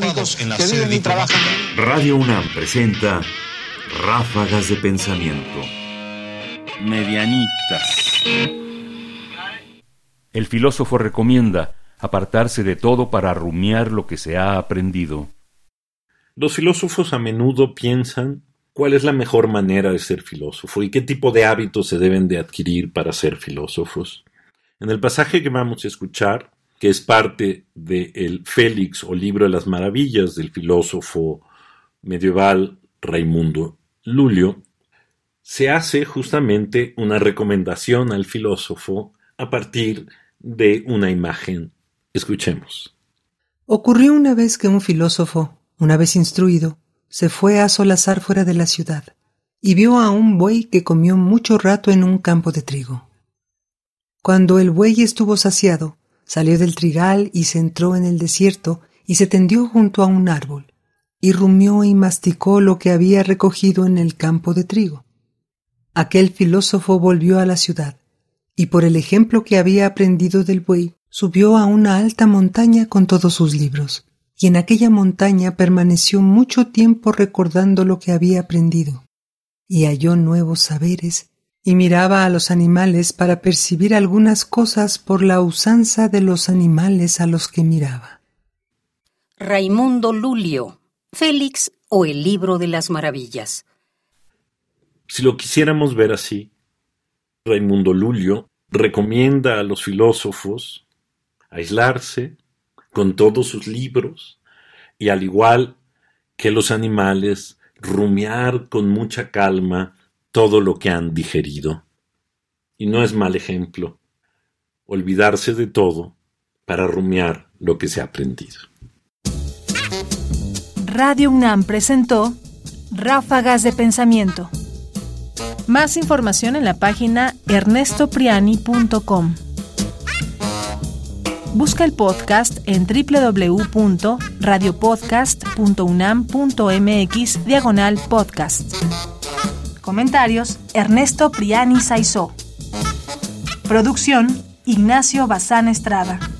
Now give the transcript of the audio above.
mecánicos que viven y trabajan. Radio UNAM presenta Ráfagas de pensamiento. Medianitas. El filósofo recomienda apartarse de todo para rumiar lo que se ha aprendido. Los filósofos a menudo piensan cuál es la mejor manera de ser filósofo y qué tipo de hábitos se deben de adquirir para ser filósofos. En el pasaje que vamos a escuchar, que es parte del Félix o Libro de las Maravillas del filósofo medieval Raimundo Lulio, se hace justamente una recomendación al filósofo a partir de una imagen. Escuchemos. Ocurrió una vez que un filósofo, una vez instruido, se fue a solazar fuera de la ciudad y vio a un buey que comió mucho rato en un campo de trigo. Cuando el buey estuvo saciado, salió del trigal y se entró en el desierto y se tendió junto a un árbol y rumió y masticó lo que había recogido en el campo de trigo. Aquel filósofo volvió a la ciudad y por el ejemplo que había aprendido del buey subió a una alta montaña con todos sus libros. Y en aquella montaña permaneció mucho tiempo recordando lo que había aprendido, y halló nuevos saberes, y miraba a los animales para percibir algunas cosas por la usanza de los animales a los que miraba. Raimundo Lulio, Félix o el Libro de las Maravillas. Si lo quisiéramos ver así, Raimundo Lulio recomienda a los filósofos aislarse con todos sus libros, y al igual que los animales, rumiar con mucha calma todo lo que han digerido. Y no es mal ejemplo, olvidarse de todo para rumiar lo que se ha aprendido. Radio UNAM presentó Ráfagas de pensamiento. Más información en la página ernestopriani.com. Busca el podcast en www.radiopodcast.unam.mx/podcast. Comentarios: Ernesto Priani Saizó. Producción: Ignacio Bazán Estrada.